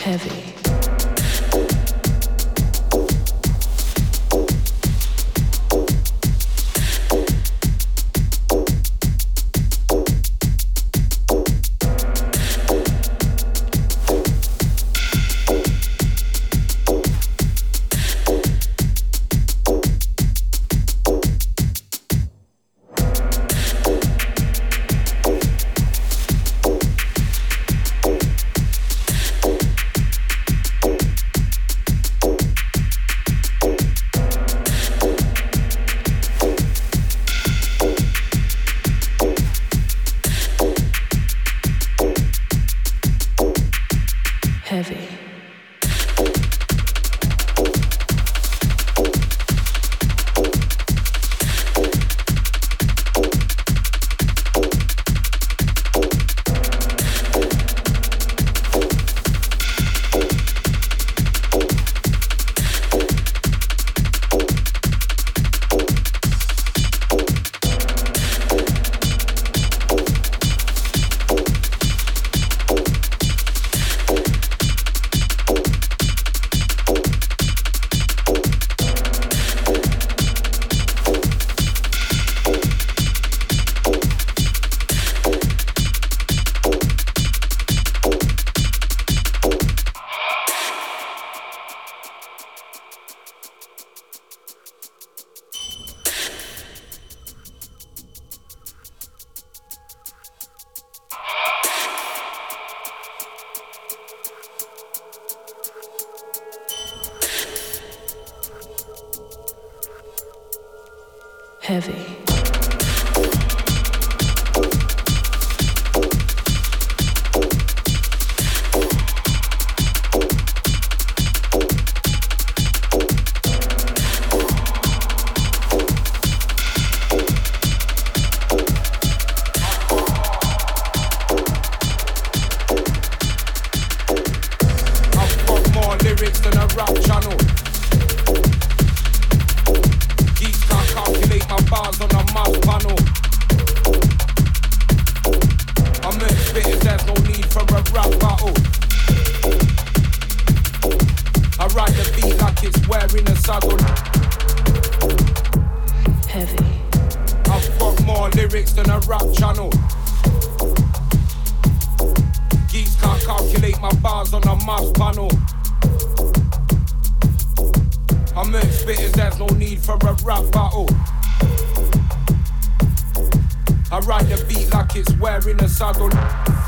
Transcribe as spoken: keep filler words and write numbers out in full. heavy. Heavy. I ride the beat like it's wearing a saddle.